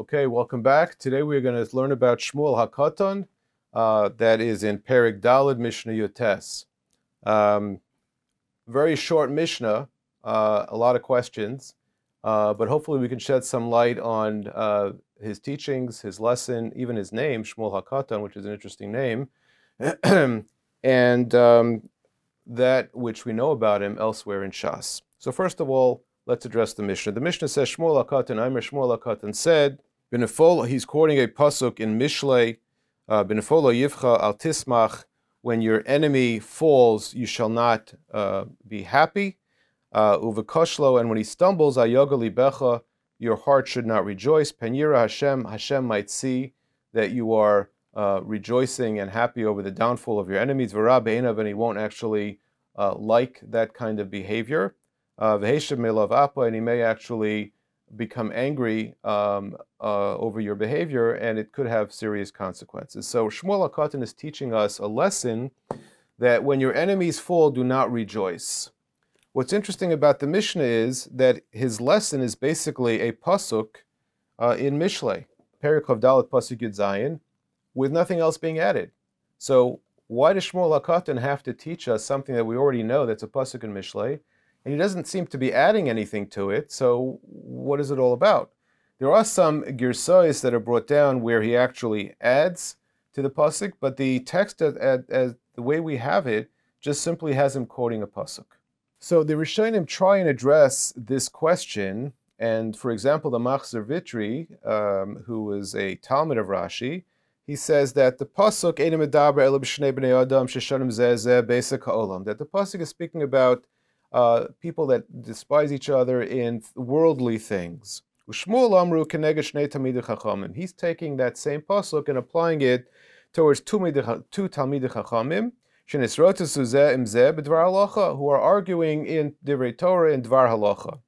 Okay, welcome back. Today we are going to learn about Shmuel HaKatan, that is in Perek Daled, Mishnah Yotes. Very short Mishnah, a lot of questions, but hopefully we can shed some light on his teachings, his lesson, even his name, Shmuel HaKatan, which is an interesting name, and that which we know about him elsewhere in Shas. So first of all, let's address the Mishnah. The Mishnah says, Shmuel HaKatan, Aimer Shmuel HaKatan said, he's quoting a pasuk in Mishlei, Benefolo Yivcha al Tismach, when your enemy falls, you shall not be happy. Uvekoshlo, and when he stumbles, Ayogali Becha, your heart should not rejoice. Penyira Hashem, Hashem might see that you are rejoicing and happy over the downfall of your enemies. V'ra be'enav, and he won't actually like that kind of behavior. V'heshem me'lav apa, and he may actually become angry over your behavior, and it could have serious consequences. So Shmuel HaKatan is teaching us a lesson that when your enemies fall, do not rejoice. What's interesting about the Mishnah is that his lesson is basically a pasuk in Mishlei, Perek Dalet pasuk Yud Zayin, with nothing else being added. So why does Shmuel HaKatan have to teach us something that we already know that's a pasuk in Mishlei? And he doesn't seem to be adding anything to it, so what is it all about? There are some girsais that are brought down where he actually adds to the pasuk, but the text, as the way we have it, just simply has him quoting a pasuk. So the Rishonim try and address this question, and for example, the Machzor Vitry, who was a Talmid of Rashi, he says that the pasuk Ein medaber ela b'shnei bnei adam sheshanim zeh zeh b'esek ha'olam, that the pasuk is speaking about people that despise each other in worldly things. He's taking that same pasuk and applying it towards two Talmidei Chachamim, who are arguing in Divrei Torah and Dvar Halacha,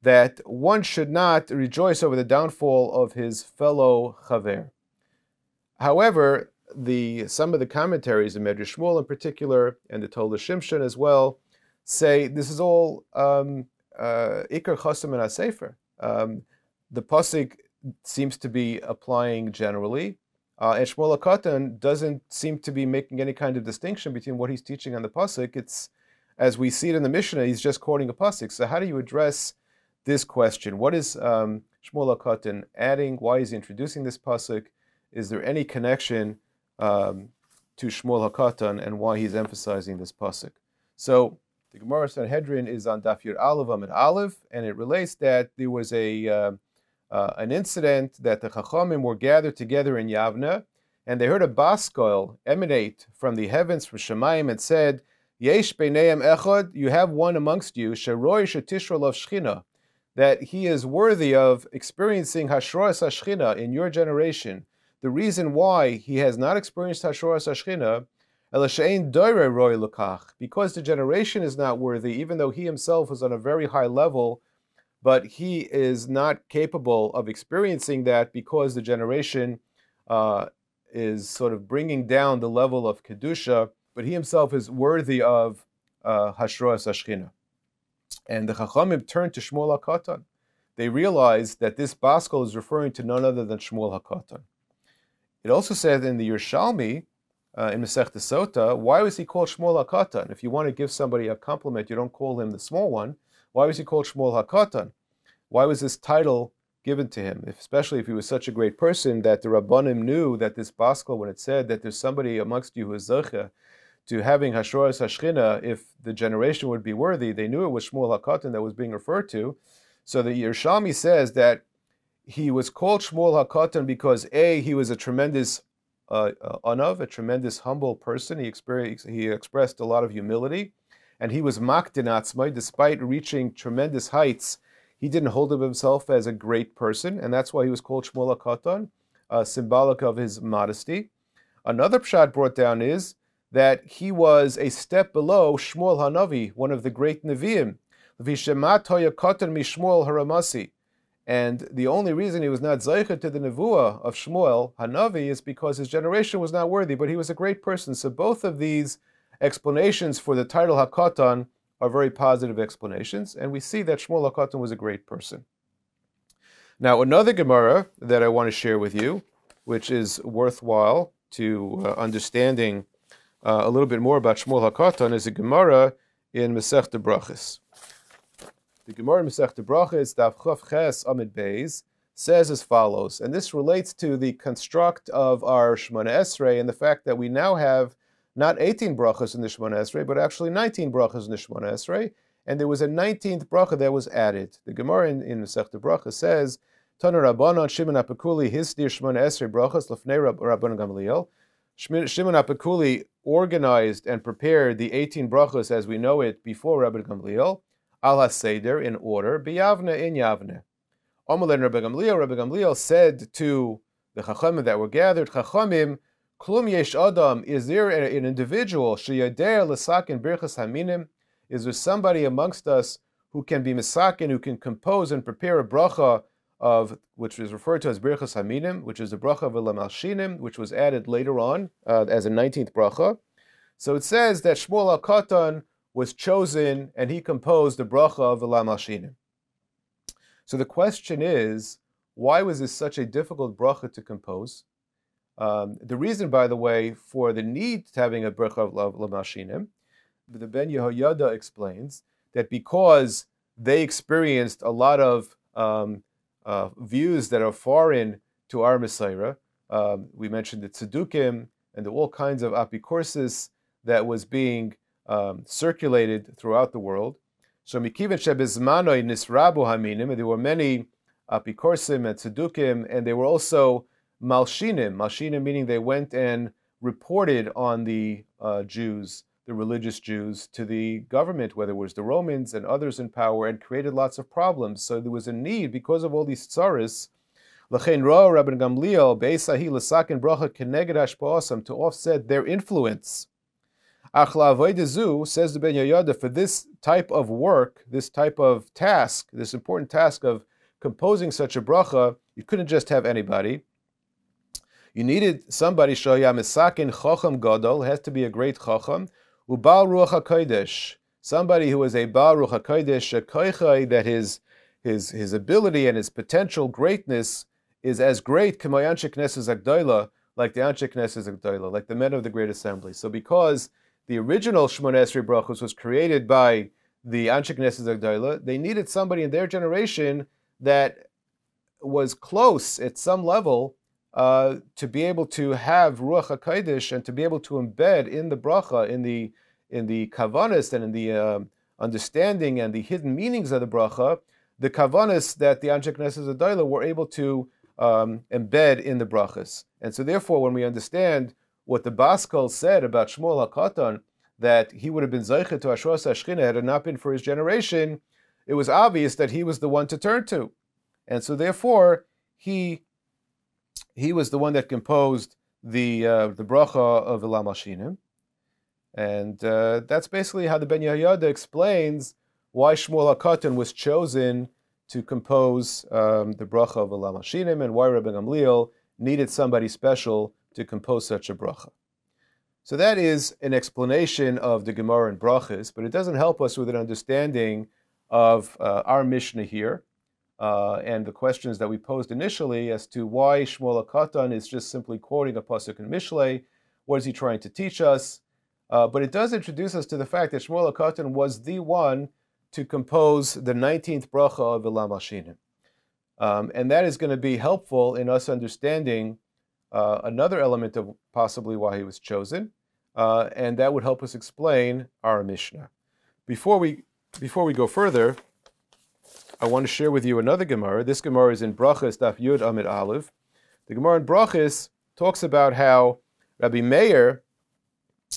that one should not rejoice over the downfall of his fellow chaver. However, some of the commentaries, the Medrash Shmuel in particular, and the Torah Shimshon as well, say this is all Iker Chasam and HaSefer. The pasuk seems to be applying generally, and Shmuel HaKatan doesn't seem to be making any kind of distinction between what he's teaching on the pasuk. It's, as we see it in the Mishnah, he's just quoting a pasuk. So how do you address this question? What is Shmuel HaKatan adding? Why is he introducing this pasuk? Is there any connection to Shmuel HaKatan and why he's emphasizing this pasuk? So the Gemara Sanhedrin is on Daf Yud Aleph Amud Aleph, and it relates that there was an incident that the Chachamim were gathered together in Yavne, and they heard a baskoil emanate from the heavens, from Shemayim, and said, Yesh b'neim echad, you have one amongst you, Sheroi Shetishro Lav Shechina, that he is worthy of experiencing Hashroas HaShechina in your generation. The reason why he has not experienced Hashroas HaShechina, because the generation is not worthy, even though he himself was on a very high level, but he is not capable of experiencing that because the generation is sort of bringing down the level of Kedusha, but he himself is worthy of Hashroas HaShechina. And the Chachamim turned to Shmuel HaKatan. They realized that this baskol is referring to none other than Shmuel HaKatan. It also says in the Yerushalmi, in Masechta Sota, why was he called Shmuel HaKatan? If you want to give somebody a compliment, you don't call him the small one. Why was he called Shmuel HaKatan? Why was this title given to him? Especially if he was such a great person that the Rabbanim knew that this baskol, when it said that there's somebody amongst you who is Zocheh to having Hashroas HaShechina, if the generation would be worthy, they knew it was Shmuel HaKatan that was being referred to. So the Yerushalmi says that he was called Shmuel HaKatan because A, he was a tremendous Anav, a tremendous humble person. He expressed a lot of humility, and he was makdin atzmai. Despite reaching tremendous heights, he didn't hold of himself as a great person, and that's why he was called Shmuel HaKatan, symbolic of his modesty. Another pshat brought down is that he was a step below Shmuel HaNavi, one of the great Nevi'im. V'shema toyakatan mishmuel haramasi. And the only reason he was not Zocheh to the Nevuah of Shmuel HaNavi is because his generation was not worthy, but he was a great person. So both of these explanations for the title HaKatan are very positive explanations, and we see that Shmuel HaKatan was a great person. Now, another Gemara that I want to share with you, which is worthwhile to understanding a little bit more about Shmuel HaKatan, is a Gemara in Masechta Brachos. The Gemara in Masechta Brachos, Daf Chaf Ches Amid Beis, says as follows, and this relates to the construct of our Shemona Esrei and the fact that we now have not 18 brachas in the Shemona Esrei, but actually 19 brachas in the Shemona Esrei, and there was a 19th bracha that was added. The Gemara in Masechta Brachos says, Tanu Rabbanon Shimon HaPekuli hisdir Shemona Esrei brachas lefnei Rabbanon Gamliel. Shimon HaPekuli organized and prepared the 18 brachas as we know it before Rabban Gamliel, al haseder, in order, b'Yavne, in Yavne. Amalei Rabbi Gamliel said to the Chachamim that were gathered, Chachamim, Klum Yesh Adam, is there an individual, Sheyadeh L'sakin Birchas Haminim, is there somebody amongst us who can be Misakin, who can compose and prepare a bracha of, which is referred to as Birchas Haminim, which is the bracha of Elam Alshinim, which was added later on as a 19th bracha. So it says that Shmuel HaKatan was chosen and he composed the bracha of Elam Alshinim. So the question is, why was this such a difficult bracha to compose? The reason, by the way, for the need to having a bracha of Elam Alshinim, the Ben Yehoyada explains that because they experienced a lot of views that are foreign to our Maseirah, we mentioned the Tzedukim and the all kinds of apikorsis that was being circulated throughout the world. So Mikivan Shebizmanoi Nisrabu Haminim, and there were many apikorsim and tzedukim, and they were also malshinim. Malshinim meaning they went and reported on the Jews, the religious Jews, to the government, whether it was the Romans and others in power, and created lots of problems. So there was a need because of all these tsaris. L'chein ro'a Rabban Gamliel b'esahi l'saken bracha keneged hashpa'osam, to offset their influence. Ach la'avodezu, says the Ben Yehoyada, for this type of work, this type of task, this important task of composing such a bracha, you couldn't just have anybody. You needed somebody, shoya misakin chacham gadol, has to be a great chacham, ubal ruach hakodesh, somebody who is a bal ruach hakodesh shekoichai, that his ability and his potential greatness is as great k'mo anshe knesses agdola, like the anshe knesses agdola, like the men of the great assembly. So because the original Shemona Esrei Brachos was created by the Anshe Knesses Agdola, they needed somebody in their generation that was close at some level to be able to have Ruach HaKodesh and to be able to embed in the bracha, in the kavanas and in the understanding and the hidden meanings of the bracha, the kavanas that the Anshe Knesses Agdola were able to embed in the brachas. And so therefore, when we understand what the Baskal said about Shmuel HaKatan, that he would have been Zeichet to Ashras HaShechina had it not been for his generation, it was obvious that he was the one to turn to. And so therefore, he was the one that composed the bracha of Elam Alshinim. And that's basically how the Ben Yehoyada explains why Shmuel HaKatan was chosen to compose the bracha of Elam Alshinim and why Rabban Gamliel needed somebody special to compose such a bracha. So that is an explanation of the Gemara and brachas, but it doesn't help us with an understanding of our Mishnah here and the questions that we posed initially as to why Shmuel HaKatan is just simply quoting a pasuk in Mishlei. What is he trying to teach us? But it does introduce us to the fact that Shmuel HaKatan was the one to compose the 19th bracha of Elam Alshinim. And that is going to be helpful in us understanding another element of possibly why he was chosen, and that would help us explain our Mishnah. Before we go further, I want to share with you another Gemara. This Gemara is in Brachas, Daf Yud Amid Aleph. The Gemara in Brachas talks about how Rabbi Meir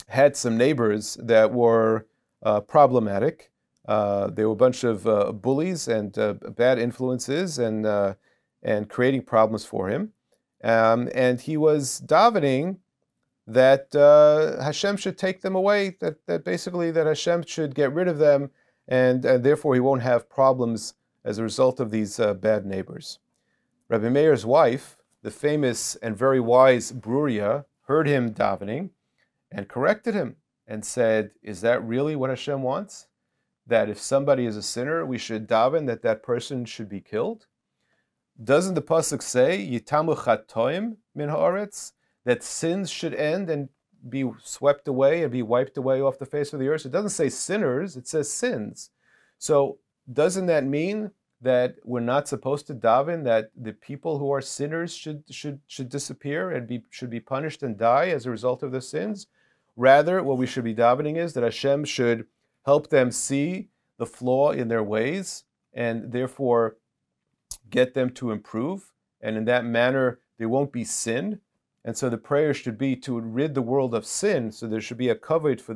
had some neighbors that were problematic. They were a bunch of bullies and bad influences and creating problems for him. And he was davening that Hashem should take them away, that basically that Hashem should get rid of them, and therefore he won't have problems as a result of these bad neighbors. Rabbi Meir's wife, the famous and very wise Bruria, heard him davening and corrected him and said, is that really what Hashem wants? That if somebody is a sinner, we should daven that that person should be killed? Doesn't the pasuk say yitamu chatoim min haaretz, that sins should end and be swept away and be wiped away off the face of the earth? It doesn't say sinners, it says sins. So doesn't that mean that we're not supposed to daven that the people who are sinners should disappear and should be punished and die as a result of their sins? Rather, what we should be davening is that Hashem should help them see the flaw in their ways and therefore get them to improve, and in that manner they won't be sin. And so the prayer should be to rid the world of sin. So there should be a kavod for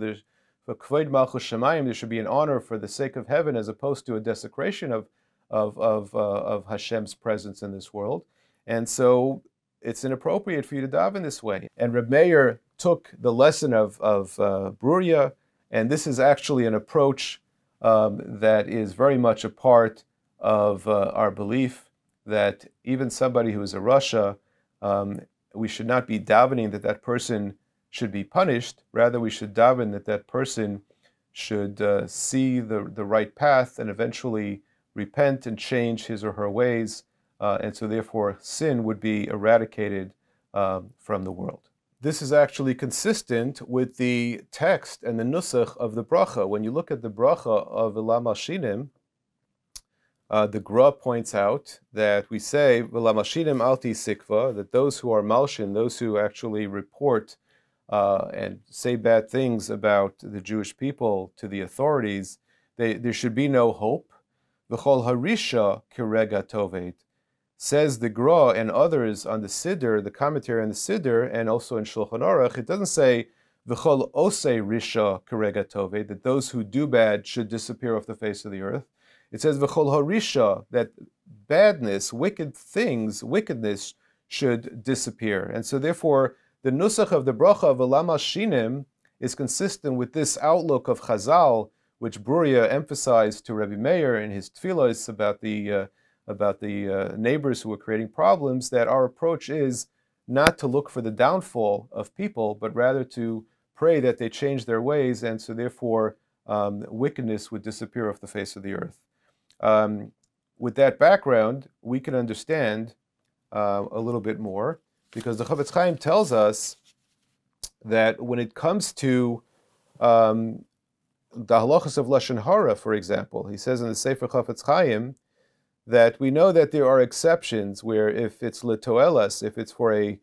kavod malchus shemayim. There should be an honor for the sake of heaven, as opposed to a desecration of Hashem's presence in this world. And so it's inappropriate for you to daven this way. And Reb Meir took the lesson of Bruria, and this is actually an approach that is very much a part of our belief that even somebody who is a rasha, we should not be davening that that person should be punished. Rather, we should daven that that person should see the right path and eventually repent and change his or her ways. And so therefore, sin would be eradicated from the world. This is actually consistent with the text and the nusach of the bracha. When you look at the bracha of V'la Malshinim, the Gra points out that we say V'la Malshinim al tisikva, that those who are malshin, those who actually report and say bad things about the Jewish people to the authorities, there should be no hope. V'chol harisha kirega tovet, says the Gra and others on the Siddur, the commentary on the Siddur, and also in Shulchan Aruch. It doesn't say v'chol osei risha kirega tovet, that those who do bad should disappear off the face of the earth. It says v'chol harisha, that badness, wicked things, wickedness should disappear. And so therefore, the nusach of the bracha of V'la Malshinim is consistent with this outlook of Chazal, which Bruria emphasized to Rebbe Meir in his tefillos about the neighbors who were creating problems, that our approach is not to look for the downfall of people, but rather to pray that they change their ways, and so therefore wickedness would disappear off the face of the earth. With that background, we can understand a little bit more, because the Chavetz Chaim tells us that when it comes to the halachas of Lashon Hara, for example, he says in the Sefer Chafetz Chaim that we know that there are exceptions where if it's letoelas, if it's for an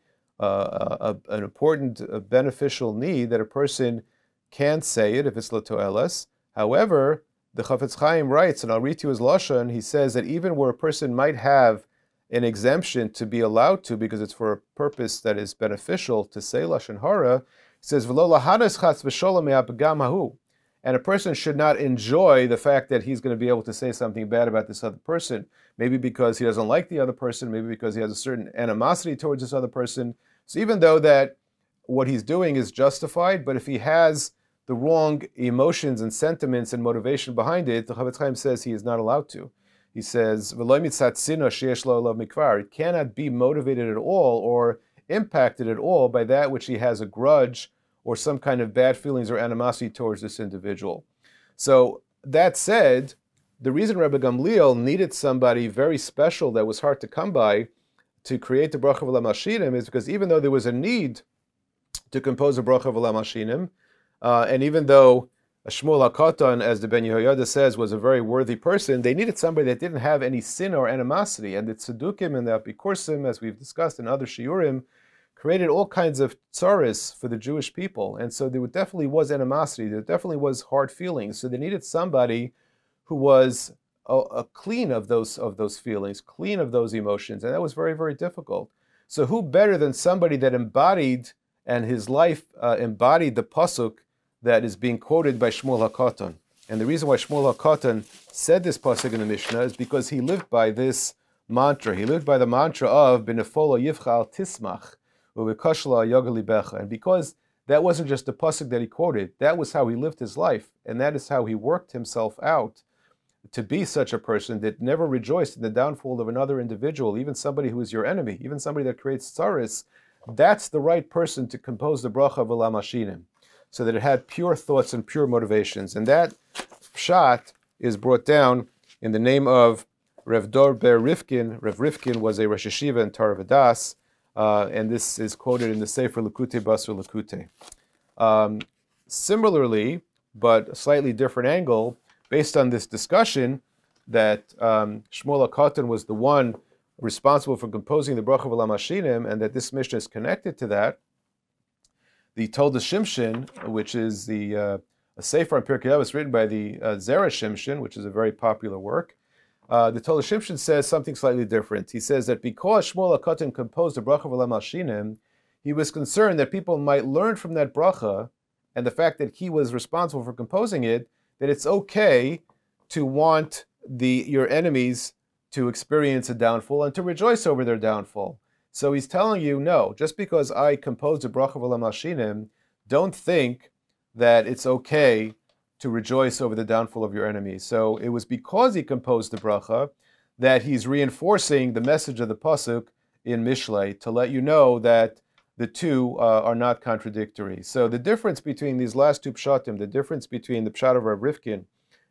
important, beneficial need, that a person can say it if it's letoelas. However, the Chafetz Chaim writes, and I'll read to you his Lashon, he says that even where a person might have an exemption to be allowed to, because it's for a purpose that is beneficial to say Lashon Hara, he says, V'lo lahanas chatz v'sholem me'apagam hahu. And a person should not enjoy the fact that he's going to be able to say something bad about this other person, maybe because he doesn't like the other person, maybe because he has a certain animosity towards this other person. So even though that what he's doing is justified, but if he has the wrong emotions and sentiments and motivation behind it, the Chavetz Chaim says he is not allowed to. He says, it cannot be motivated at all or impacted at all by that which he has a grudge or some kind of bad feelings or animosity towards this individual. So that said, the reason Rebbe Gamliel needed somebody very special that was hard to come by to create the bracha V'la Malshinim is because even though there was a need to compose a bracha V'la Malshinim, and even though Shmuel HaKatan, as the Ben Yehoyada says, was a very worthy person, they needed somebody that didn't have any sin or animosity. And the Tzedukim and the Apikursim, as we've discussed in other Shiurim, created all kinds of tsaris for the Jewish people. And so there definitely was animosity. There definitely was hard feelings. So they needed somebody who was a clean of those feelings, clean of those emotions. And that was very, very difficult. So who better than somebody that embodied, and his life embodied the pasuk that is being quoted by Shmuel HaKatan. And the reason why Shmuel HaKatan said this pasuk in the Mishnah is because he lived by this mantra. He lived by the mantra of B'nefolo Yivcha Al Tismach. And because that wasn't just the pasuk that he quoted, that was how he lived his life, and that is how he worked himself out to be such a person that never rejoiced in the downfall of another individual, even somebody who is your enemy, even somebody that creates tsaris. That's the right person to compose the bracha V'la Malshinim, so that it had pure thoughts and pure motivations. And that pshat is brought down in the name of Rav Dor Ber Rifkin. Rav Rifkin was a Rosh Yeshiva in Tarvadas, and this is quoted in the Sefer Likutei Basar Likutei. Similarly, but a slightly different angle, based on this discussion that Shmuel HaKatan was the one responsible for composing the Bracha V'Lam Hashinim, and that this Mishnah is connected to that, the Toldos Shimshin, which is the a Sefer on Pirkei Avos written by the Zera Shimshin, which is a very popular work. The Toldos Shimshin says something slightly different. He says that because Shmuel HaKatan composed the Bracha V'Lam Hashinim, he was concerned that people might learn from that bracha, and the fact that he was responsible for composing it, that it's okay to want your enemies to experience a downfall and to rejoice over their downfall. So he's telling you, no, just because I composed a bracha v'lam hashinim, don't think that it's okay to rejoice over the downfall of your enemy. So it was because he composed the bracha that he's reinforcing the message of the pasuk in Mishlei to let you know that the two are not contradictory. So the difference between these last two pshatim, the difference between the pshat of Rav Rifkin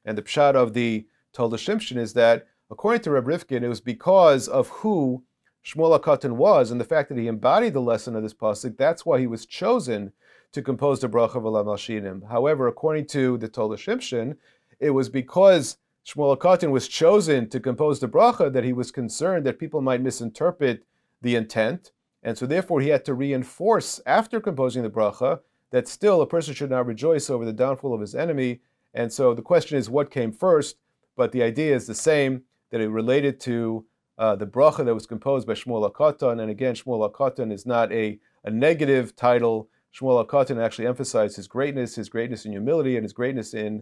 and the pshat of the Toldos Shimshin, is that according to Rav Rifkin, it was because of who Shmuel HaKatan was and the fact that he embodied the lesson of this pasuk. That's why he was chosen to compose the bracha v'lam hashinim. However, according to the Toldos Shimshin, it was because Shmuel HaKatan was chosen to compose the bracha that he was concerned that people might misinterpret the intent. And so therefore he had to reinforce after composing the bracha that still a person should not rejoice over the downfall of his enemy. And so the question is what came first, but the idea is the same, that it related to the bracha that was composed by Shmuel HaKatan. And again, Shmuel HaKatan is not a negative title. Shmuel HaKatan actually emphasized his greatness in humility, and his greatness in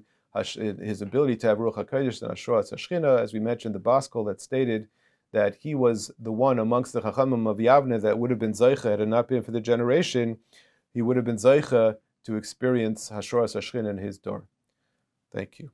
his ability to have Ruach HaKodesh and Hashraat HaShechina. As we mentioned, the Baskol that stated that he was the one amongst the Chachamim of Yavne that would have been Zaycha, had it not been for the generation, he would have been Zaycha to experience Hashraas Hashchin in his door. Thank you.